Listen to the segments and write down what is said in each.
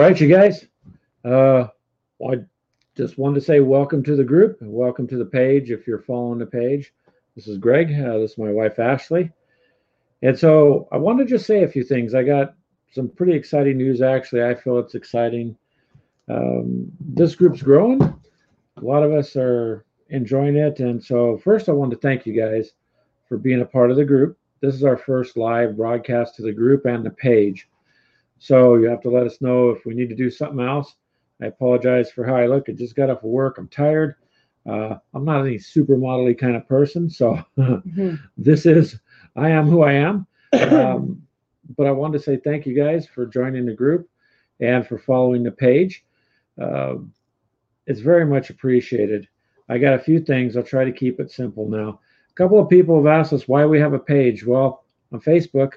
right, you guys. I just wanted to say welcome to the group and welcome to the page if you're following the page. This is Greg. This is my wife, Ashley. And so I want to just say a few things. I got some pretty exciting news, actually. I feel it's exciting. This group's growing. A lot of us are enjoying it. And so first, I want to thank you guys for being a part of the group. This is our first live broadcast to the group and the page. So you have to let us know if we need to do something else. I apologize for how I look. I just got off of work. I'm tired. I'm not any supermodel-y kind of person. So I am who I am. But I wanted to say thank you guys for joining the group and for following the page. It's very much appreciated. I got a few things. I'll try to keep it simple now. A couple of people have asked us why we have a page. Well, on Facebook,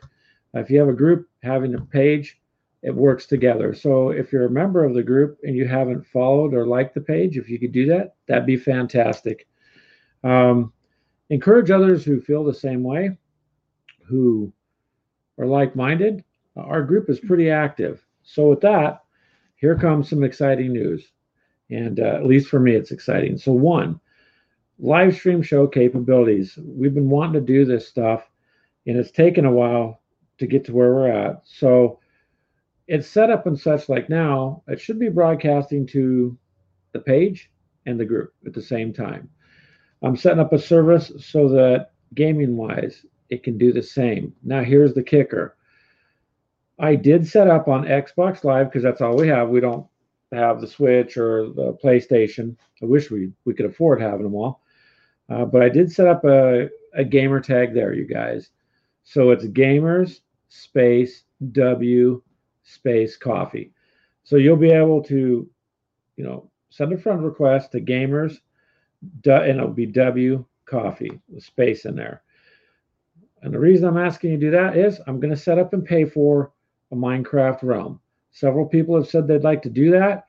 if you have a group having a page, it works together. So if you're a member of the group and you haven't followed or liked the page, if you could do that, that'd be fantastic. Encourage others who feel the same way, who are like-minded. Our group is pretty active. So with that, here comes some exciting news. And at least for me, it's exciting. So one, live stream show capabilities. We've been wanting to do this stuff, and it's taken a while to get to where we're at. So it's set up and such like now, it should be broadcasting to the page and the group at the same time. I'm setting up a service so that gaming-wise, it can do the same. Now, here's the kicker. I did set up on Xbox Live because that's all we have. We don't have the Switch or the PlayStation. I wish we could afford having them all. But I did set up a gamer tag there, you guys. So it's gamers space W space coffee. So you'll be able to, you know, send a friend request to gamers, and it'll be W coffee with space in there. And the reason I'm asking you to do that is I'm going to set up and pay for a Minecraft realm. Several people have said they'd like to do that.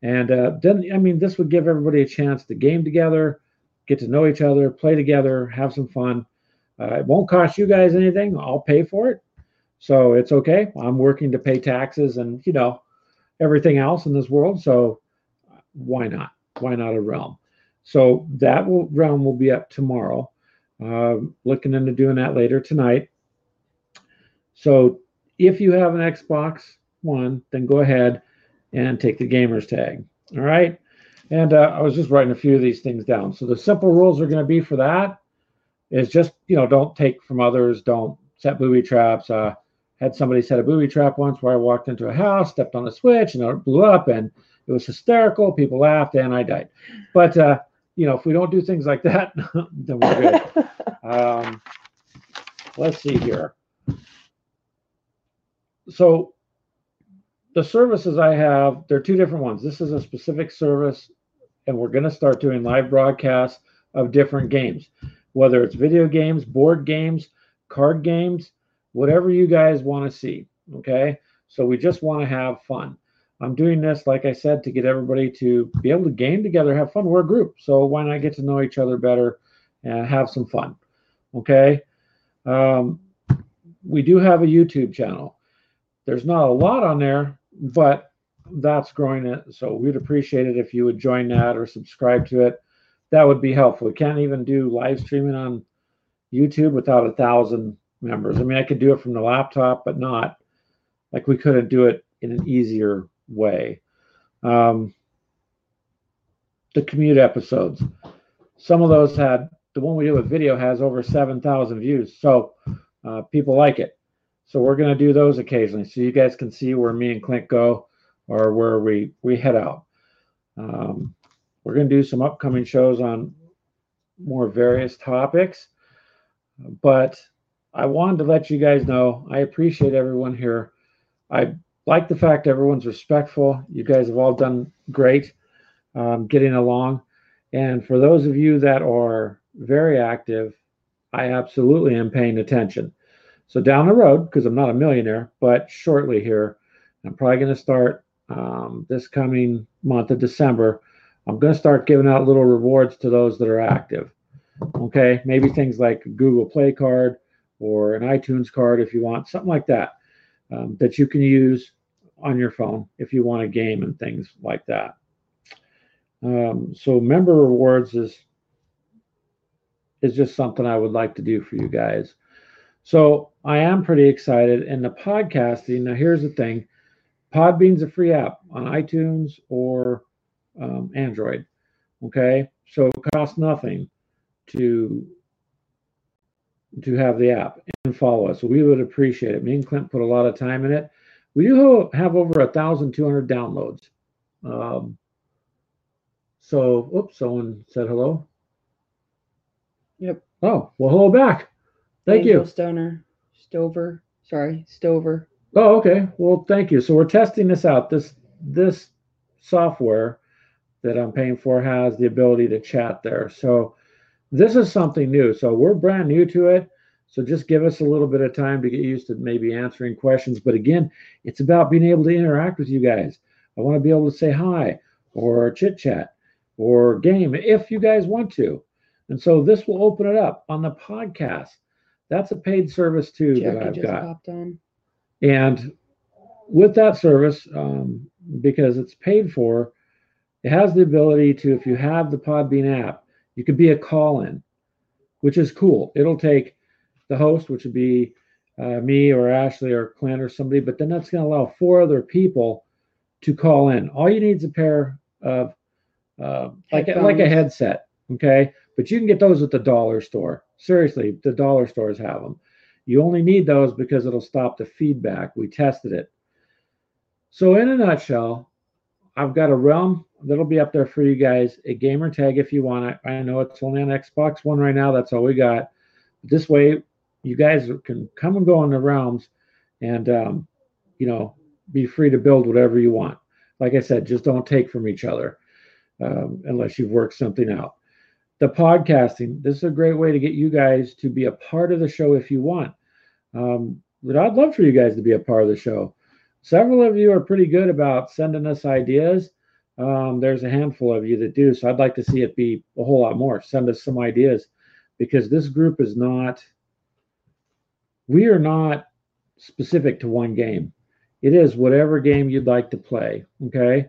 And then, I mean, this would give everybody a chance to game together, get to know each other, play together, have some fun. It won't cost you guys anything. I'll pay for it. So it's okay. I'm working to pay taxes and, you know, everything else in this world. So why not? Why not a realm? So that realm will be up tomorrow. Looking into doing that later tonight. So if you have an Xbox One, then go ahead and take the gamers tag. All right. And I was just writing a few of these things down. So the simple rules are going to be for that. Is just, you know, don't take from others. Don't set booby traps. Had somebody set a booby trap once where I walked into a house, stepped on a switch, and it blew up, and it was hysterical. People laughed, and I died. But, you know, if we don't do things like that, then we're good. Let's see here. So the services I have, there are two different ones. This is a specific service, and we're going to start doing live broadcasts of different games. Whether it's video games, board games, card games, whatever you guys want to see, okay? So we just want to have fun. I'm doing this, like I said, to get everybody to be able to game together, have fun. We're a group, so why not get to know each other better and have some fun, okay? We do have a YouTube channel. There's not a lot on there, but that's growing it, so we'd appreciate it if you would join that or subscribe to it. That would be helpful. We can't even do live streaming on YouTube without 1,000 members. I mean, I could do it from the laptop, but not like we couldn't do it in an easier way. The commute episodes. Some of those had, the one we did with video has over 7,000 views. So people like it. So we're going to do those occasionally. So you guys can see where me and Clint go or where we head out. We're going to do some upcoming shows on more various topics, but I wanted to let you guys know I appreciate everyone here. I like the fact everyone's respectful. You guys have all done great getting along. And for those of you that are very active, I absolutely am paying attention. So down the road, because I'm not a millionaire, but shortly here, I'm probably going to start this coming month of December. I'm going to start giving out little rewards to those that are active, okay? Maybe things like a Google Play card or an iTunes card if you want, something like that, that you can use on your phone if you want a game and things like that. So member rewards is just something I would like to do for you guys. So I am pretty excited. And the podcasting, now here's the thing. Podbean's a free app on iTunes or Android, okay? So it costs nothing to have the app and follow us. So we would appreciate it. Me and Clint put a lot of time in it. We do have over 1,200 downloads. So, oops, someone said hello. Yep. Oh, well, hello back. Thank you. Stover. Oh, okay. Well, thank you. So we're testing this out. This software that I'm paying for has the ability to chat there. So this is something new. So we're brand new to it. So just give us a little bit of time to get used to maybe answering questions. But again, it's about being able to interact with you guys. I want to be able to say hi or chit chat or game if you guys want to. And so this will open it up on the podcast. That's a paid service too that I've got. And with that service, because it's paid for, it has the ability to, if you have the Podbean app, you could be a call-in, which is cool. It'll take the host, which would be me or Ashley or Clint or somebody, but then that's going to allow 4 other people to call in. All you need is a pair of like a headset, okay? But you can get those at the dollar store. Seriously, the dollar stores have them. You only need those because it'll stop the feedback. We tested it. So in a nutshell, I've got a realm that'll be up there for you guys, a gamer tag if you want. I know it's only on Xbox One right now. That's all we got. This way, you guys can come and go on the realms and, you know, be free to build whatever you want. Like I said, just don't take from each other unless you've worked something out. The podcasting, this is a great way to get you guys to be a part of the show if you want. But I'd love for you guys to be a part of the show. Several of you are pretty good about sending us ideas. There's a handful of you that do, so I'd like to see it be a whole lot more. Send us some ideas because this group is not, we are not specific to one game. It is whatever game you'd like to play, okay?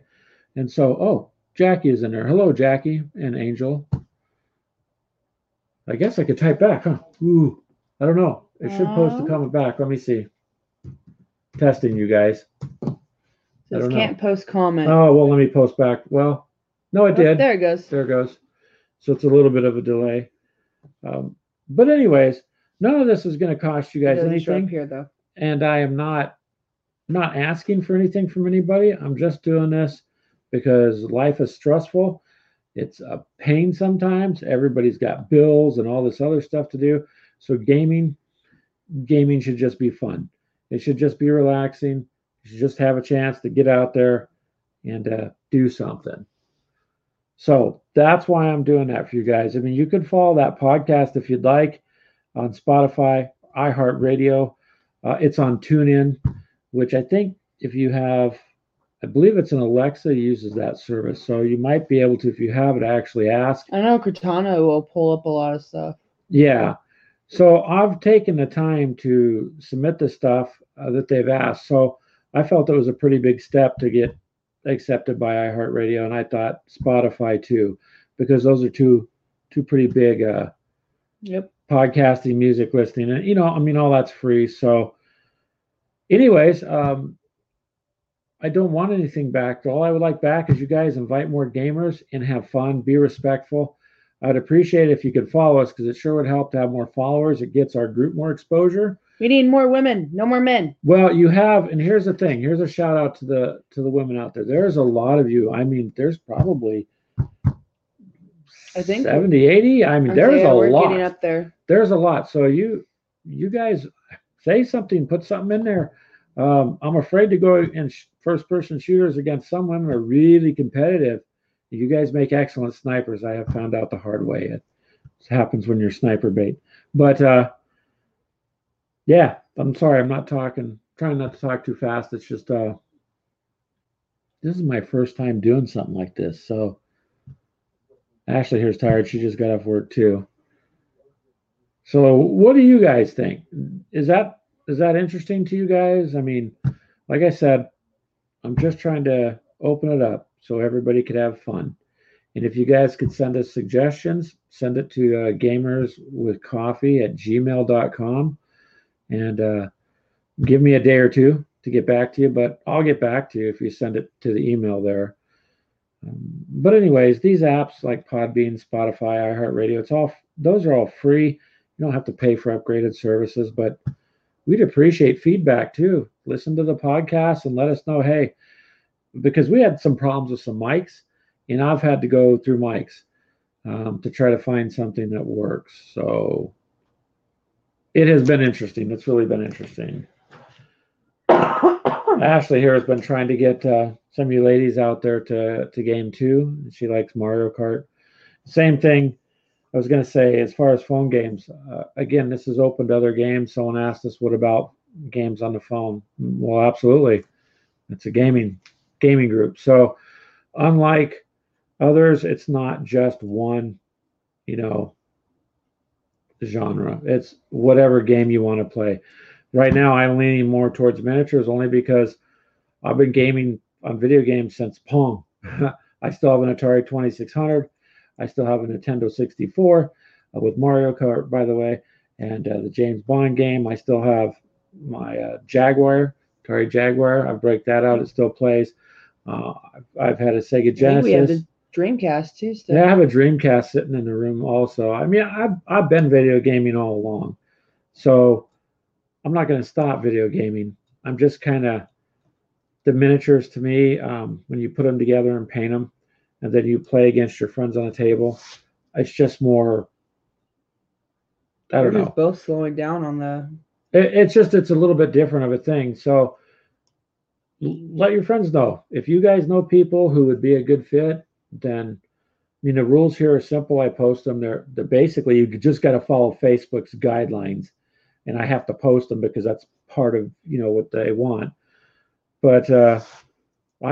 And so, oh, Jackie is in there. Hello, Jackie and Angel. I guess I could type back, huh? Ooh, I don't know. It should post a comment back. Let me see. Testing you guys. This can't post comment. Oh, well, let me post back. Well, no, it did. There it goes. There it goes. So it's a little bit of a delay. But anyways, none of this is going to cost you guys anything here, though. And I am not asking for anything from anybody. I'm just doing this because life is stressful. It's a pain sometimes. Everybody's got bills and all this other stuff to do. So gaming should just be fun. It should just be relaxing. You should just have a chance to get out there and do something. So that's why I'm doing that for you guys. I mean, you can follow that podcast if you'd like on Spotify, iHeartRadio. It's on TuneIn, which I think if you have... I believe it's an Alexa uses that service, so you might be able to, if you have it, actually ask. I know Cortana will pull up a lot of stuff. Yeah. So I've taken the time to submit the stuff that they've asked. So I felt it was a pretty big step to get accepted by iHeartRadio, and I thought Spotify too, because those are two pretty big podcasting, music listening. And, you know, I mean, all that's free. So anyways, I don't want anything back. All I would like back is you guys invite more gamers and have fun, be respectful. I'd appreciate it if you could follow us because it sure would help to have more followers. It gets our group more exposure. We need more women, no more men. Well, you have, and here's the thing. Here's a shout out to the women out there. There's a lot of you. I mean, there's probably 70, 80. I mean, there's a lot. Getting up there. There's a lot. So you guys say something, put something in there. I'm afraid to go in first-person shooters against some women are really competitive. You guys make excellent snipers. I have found out the hard way. It happens when you're sniper bait. But, yeah, I'm sorry. I'm not talking. Trying not to talk too fast. It's just this is my first time doing something like this. So Ashley here's tired. She just got off work too. So what do you guys think? Is that interesting to you guys? I mean, like I said, I'm just trying to open it up so everybody could have fun. And if you guys could send us suggestions, send it to gamerswithcoffee@gmail.com. And give me a day or two to get back to you, but I'll get back to you if you send it to the email there. But anyways, these apps like Podbean, Spotify, iHeartRadio, those are all free. You don't have to pay for upgraded services, but we'd appreciate feedback too. Listen to the podcast and let us know, hey, because we had some problems with some mics, and I've had to go through mics to try to find something that works. So it has been interesting. It's really been interesting. Ashley here has been trying to get some of you ladies out there to game two. She likes Mario Kart. Same thing I was going to say as far as phone games. Again, this is open to other games. Someone asked us, what about games on the phone? Well, absolutely. It's a gaming group. So unlike others, it's not just one, genre. It's whatever game you want to play. Right now, I'm leaning more towards miniatures only because I've been gaming on video games since Pong. I still have an Atari 2600. I still have a Nintendo 64 with Mario Kart, by the way, and the James Bond game. I still have my Atari Jaguar. I break that out. It still plays. I've had a Sega Genesis. I think we have the Dreamcast, too. Still. Yeah, I have a Dreamcast sitting in the room also. I mean, I've been video gaming all along. So I'm not going to stop video gaming. I'm just kind of, the miniatures to me, when you put them together and paint them, and then you play against your friends on a table, it's just more, I don't know. We're both slowing down on the... It's a little bit different of a thing. So let your friends know. If you guys know people who would be a good fit, then, the rules here are simple. I post them. They're basically, you just got to follow Facebook's guidelines. And I have to post them because that's part of, what they want. But I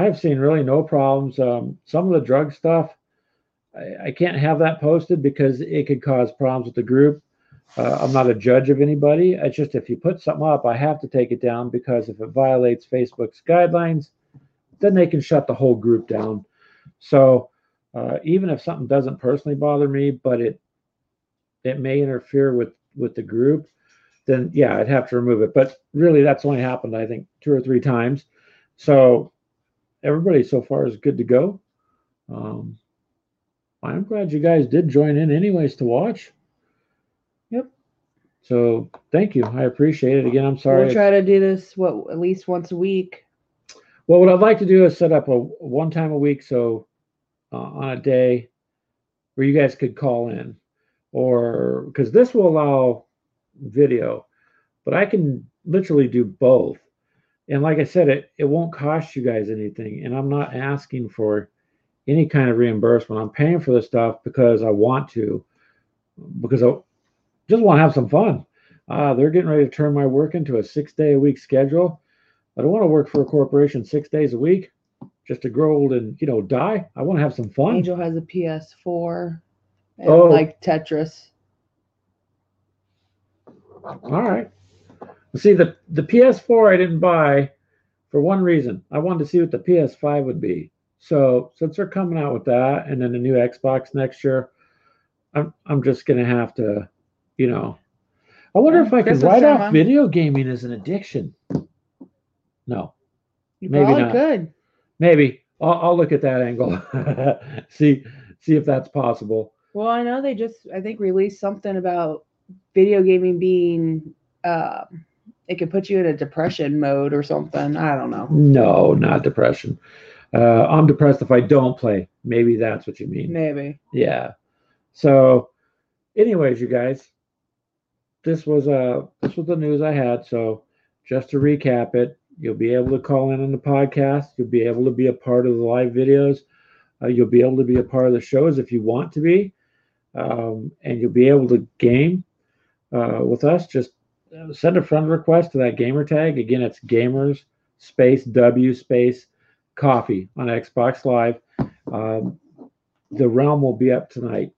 have seen really no problems. Some of the drug stuff, I can't have that posted because it could cause problems with the group. I'm not a judge of anybody. It's just if you put something up, I have to take it down because if it violates Facebook's guidelines, then they can shut the whole group down. So even if something doesn't personally bother me, but it may interfere with the group, then, yeah, I'd have to remove it. But really, that's only happened, I think, 2 or 3 times. So everybody so far is good to go. I'm glad you guys did join in anyways to watch. Yep. So thank you. I appreciate it. Again, I'm sorry. We'll try to do this, at least once a week. Well, what I'd like to do is set up one time a week, so on a day where you guys could call in. Or because this will allow video, but I can literally do both, and like I said, it won't cost you guys anything, and I'm not asking for any kind of reimbursement. I'm paying for this stuff because I want to, because I just want to have some fun. They're getting ready to turn my work into a 6-day-a-week schedule. I don't want to work for a corporation 6 days a week just to grow old and die. I want to have some fun. Angel has a PS4 and like Tetris. All right. See, the PS4 I didn't buy for one reason. I wanted to see what the PS5 would be. So since they're coming out with that and then the new Xbox next year, I'm just going to have to, I wonder if I could write off video gaming as an addiction. No. Maybe not. Could. Maybe. I'll look at that angle. See if that's possible. Well, I know they just, I think, released something about video gaming being, it could put you in a depression mode or something. I don't know. No, not depression. I'm depressed if I don't play. Maybe that's what you mean. Maybe. Yeah. So anyways, you guys, this was the news I had. So just to recap it, you'll be able to call in on the podcast. You'll be able to be a part of the live videos. You'll be able to be a part of the shows if you want to be. And you'll be able to game with us. Just send a friend request to that gamer tag. Again, it's gamers_w_coffee on Xbox Live. The realm will be up tonight,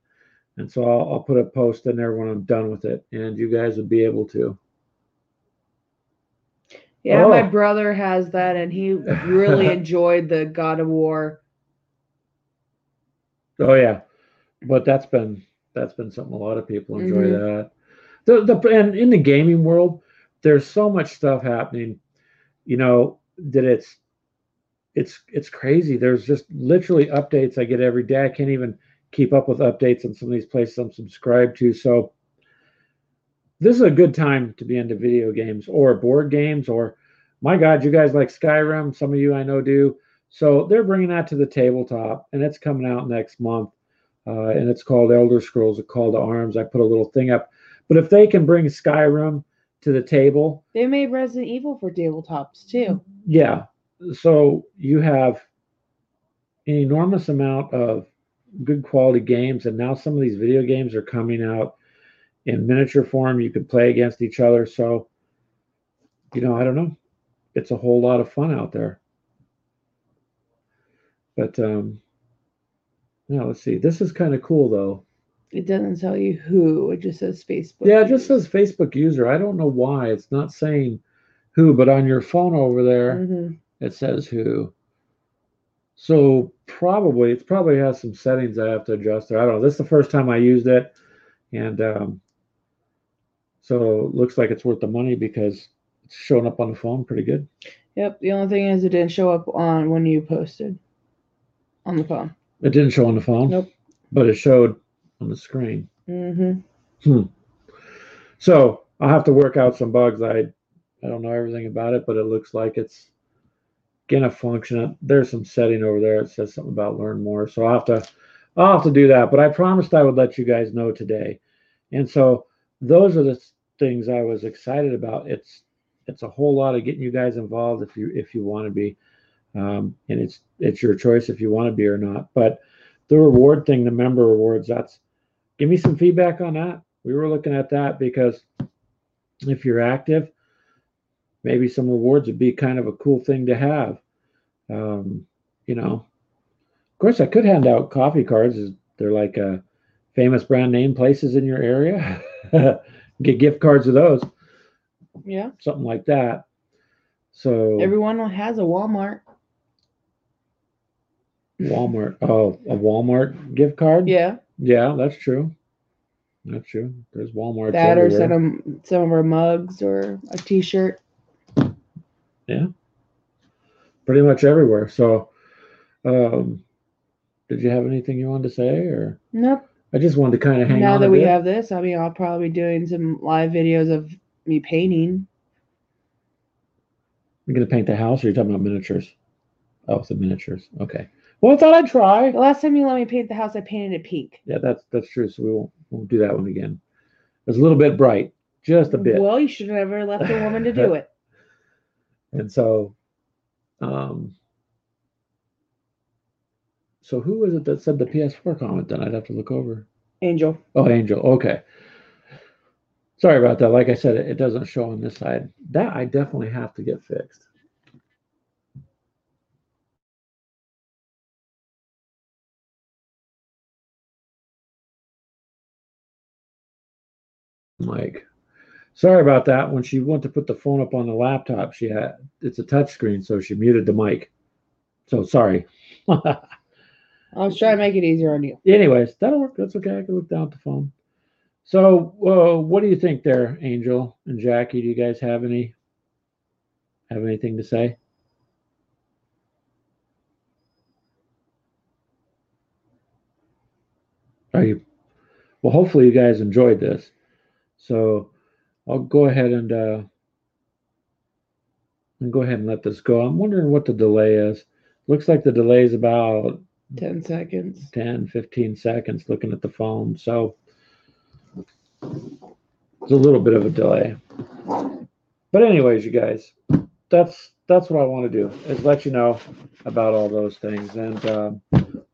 and so I'll put a post in there when I'm done with it, and you guys will be able to. Yeah, my brother has that, and he really enjoyed the God of War. Oh yeah, but that's been something a lot of people enjoy that. And in the gaming world, there's so much stuff happening, you know, that it's crazy. There's just literally updates I get every day. I can't even keep up with updates on some of these places I'm subscribed to. So this is a good time to be into video games or board games, or my God, you guys like Skyrim. Some of you I know do. So they're bringing that to the tabletop, and it's coming out next month. And it's called Elder Scrolls, a Call to Arms. I put a little thing up. But if they can bring Skyrim to the table. They made Resident Evil for tabletops too. Yeah. So you have an enormous amount of good quality games. And now some of these video games are coming out in miniature form. You can play against each other. So, you know, I don't know. It's a whole lot of fun out there. But now let's see. This is kind of cool, though. It doesn't tell you who. It just says Facebook. Yeah, it just says Facebook user. I don't know why. It's not saying who, but on your phone over there, it says who. So probably, it probably has some settings I have to adjust there. I don't know. This is the first time I used it. And so it looks like it's worth the money because it's showing up on the phone pretty good. Yep. The only thing is it didn't show up on when you posted on the phone. It didn't show on the phone? Nope. But it showed on the screen. So I'll have to work out some bugs. I don't know everything about it, but it looks like it's going to function. There's some setting over there. It says something about learn more. So I'll have to do that. But I promised I would let you guys know today. And so those are the things I was excited about. It's a whole lot of getting you guys involved if you want to be. And it's your choice if you want to be or not. But the reward thing, the member rewards, that's give me some feedback on that. We were looking at that because if you're active, maybe some rewards would be kind of a cool thing to have. You know, of course, I could hand out coffee cards. They're like famous brand name places in your area. Get gift cards of those. Yeah. Something like that. So everyone has a Walmart. Walmart. Oh, a Walmart gift card? Yeah. Yeah, that's true. That's true. There's Walmart. That everywhere. Or some of our mugs or a T-shirt. Yeah. Pretty much everywhere. So, did you have anything you wanted to say or? Nope. I just wanted to kind of hang out. Now that we have this, I mean, I'll probably be doing some live videos of me painting. You're gonna paint the house, or you're talking about miniatures? Oh, it's the miniatures. Okay. Well, I thought I'd try. The last time you let me paint the house, I painted it pink. Yeah, that's true. So we won't do that one again. It was a little bit bright, just a bit. Well, you should have never left a woman to do it. And so who was it that said the PS4 comment? Then I'd have to look over. Angel. Oh, Angel. Okay. Sorry about that. Like I said, it doesn't show on this side. That I definitely have to get fixed. Mike, sorry about that. When she went to put the phone up on the laptop, she had it's a touch screen, so she muted the mic. So sorry. I was trying to make it easier on you. Anyways, that'll work. That's okay. I can look down at the phone. So, what do you think there, Angel and Jackie? Do you guys have anything to say? Are you? Well, hopefully you guys enjoyed this. So I'll go ahead and let this go. I'm wondering what the delay is. Looks like the delay is about 10 seconds, 10, 15 seconds looking at the phone. So it's a little bit of a delay. But anyways, you guys, that's what I want to do is let you know about all those things. And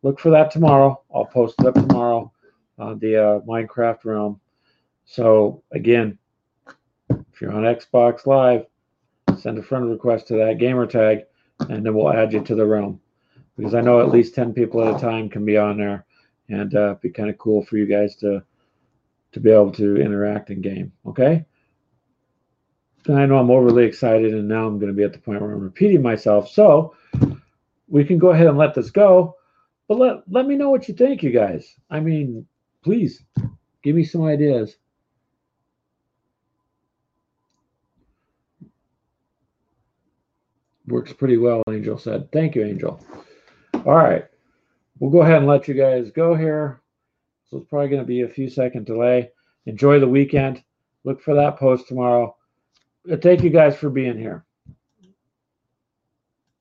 look for that tomorrow. I'll post it up tomorrow on the Minecraft realm. So, again, if you're on Xbox Live, send a friend request to that gamer tag, and then we'll add you to the realm. Because I know at least 10 people at a time can be on there, and it'd be kind of cool for you guys to be able to interact in game. Okay? I know I'm overly excited, and now I'm going to be at the point where I'm repeating myself. So we can go ahead and let this go. But let me know what you think, you guys. I mean, please give me some ideas. Works pretty well, Angel said. Thank you, Angel. All right. We'll go ahead and let you guys go here. So it's probably going to be a few second delay. Enjoy the weekend. Look for that post tomorrow. Thank you guys for being here.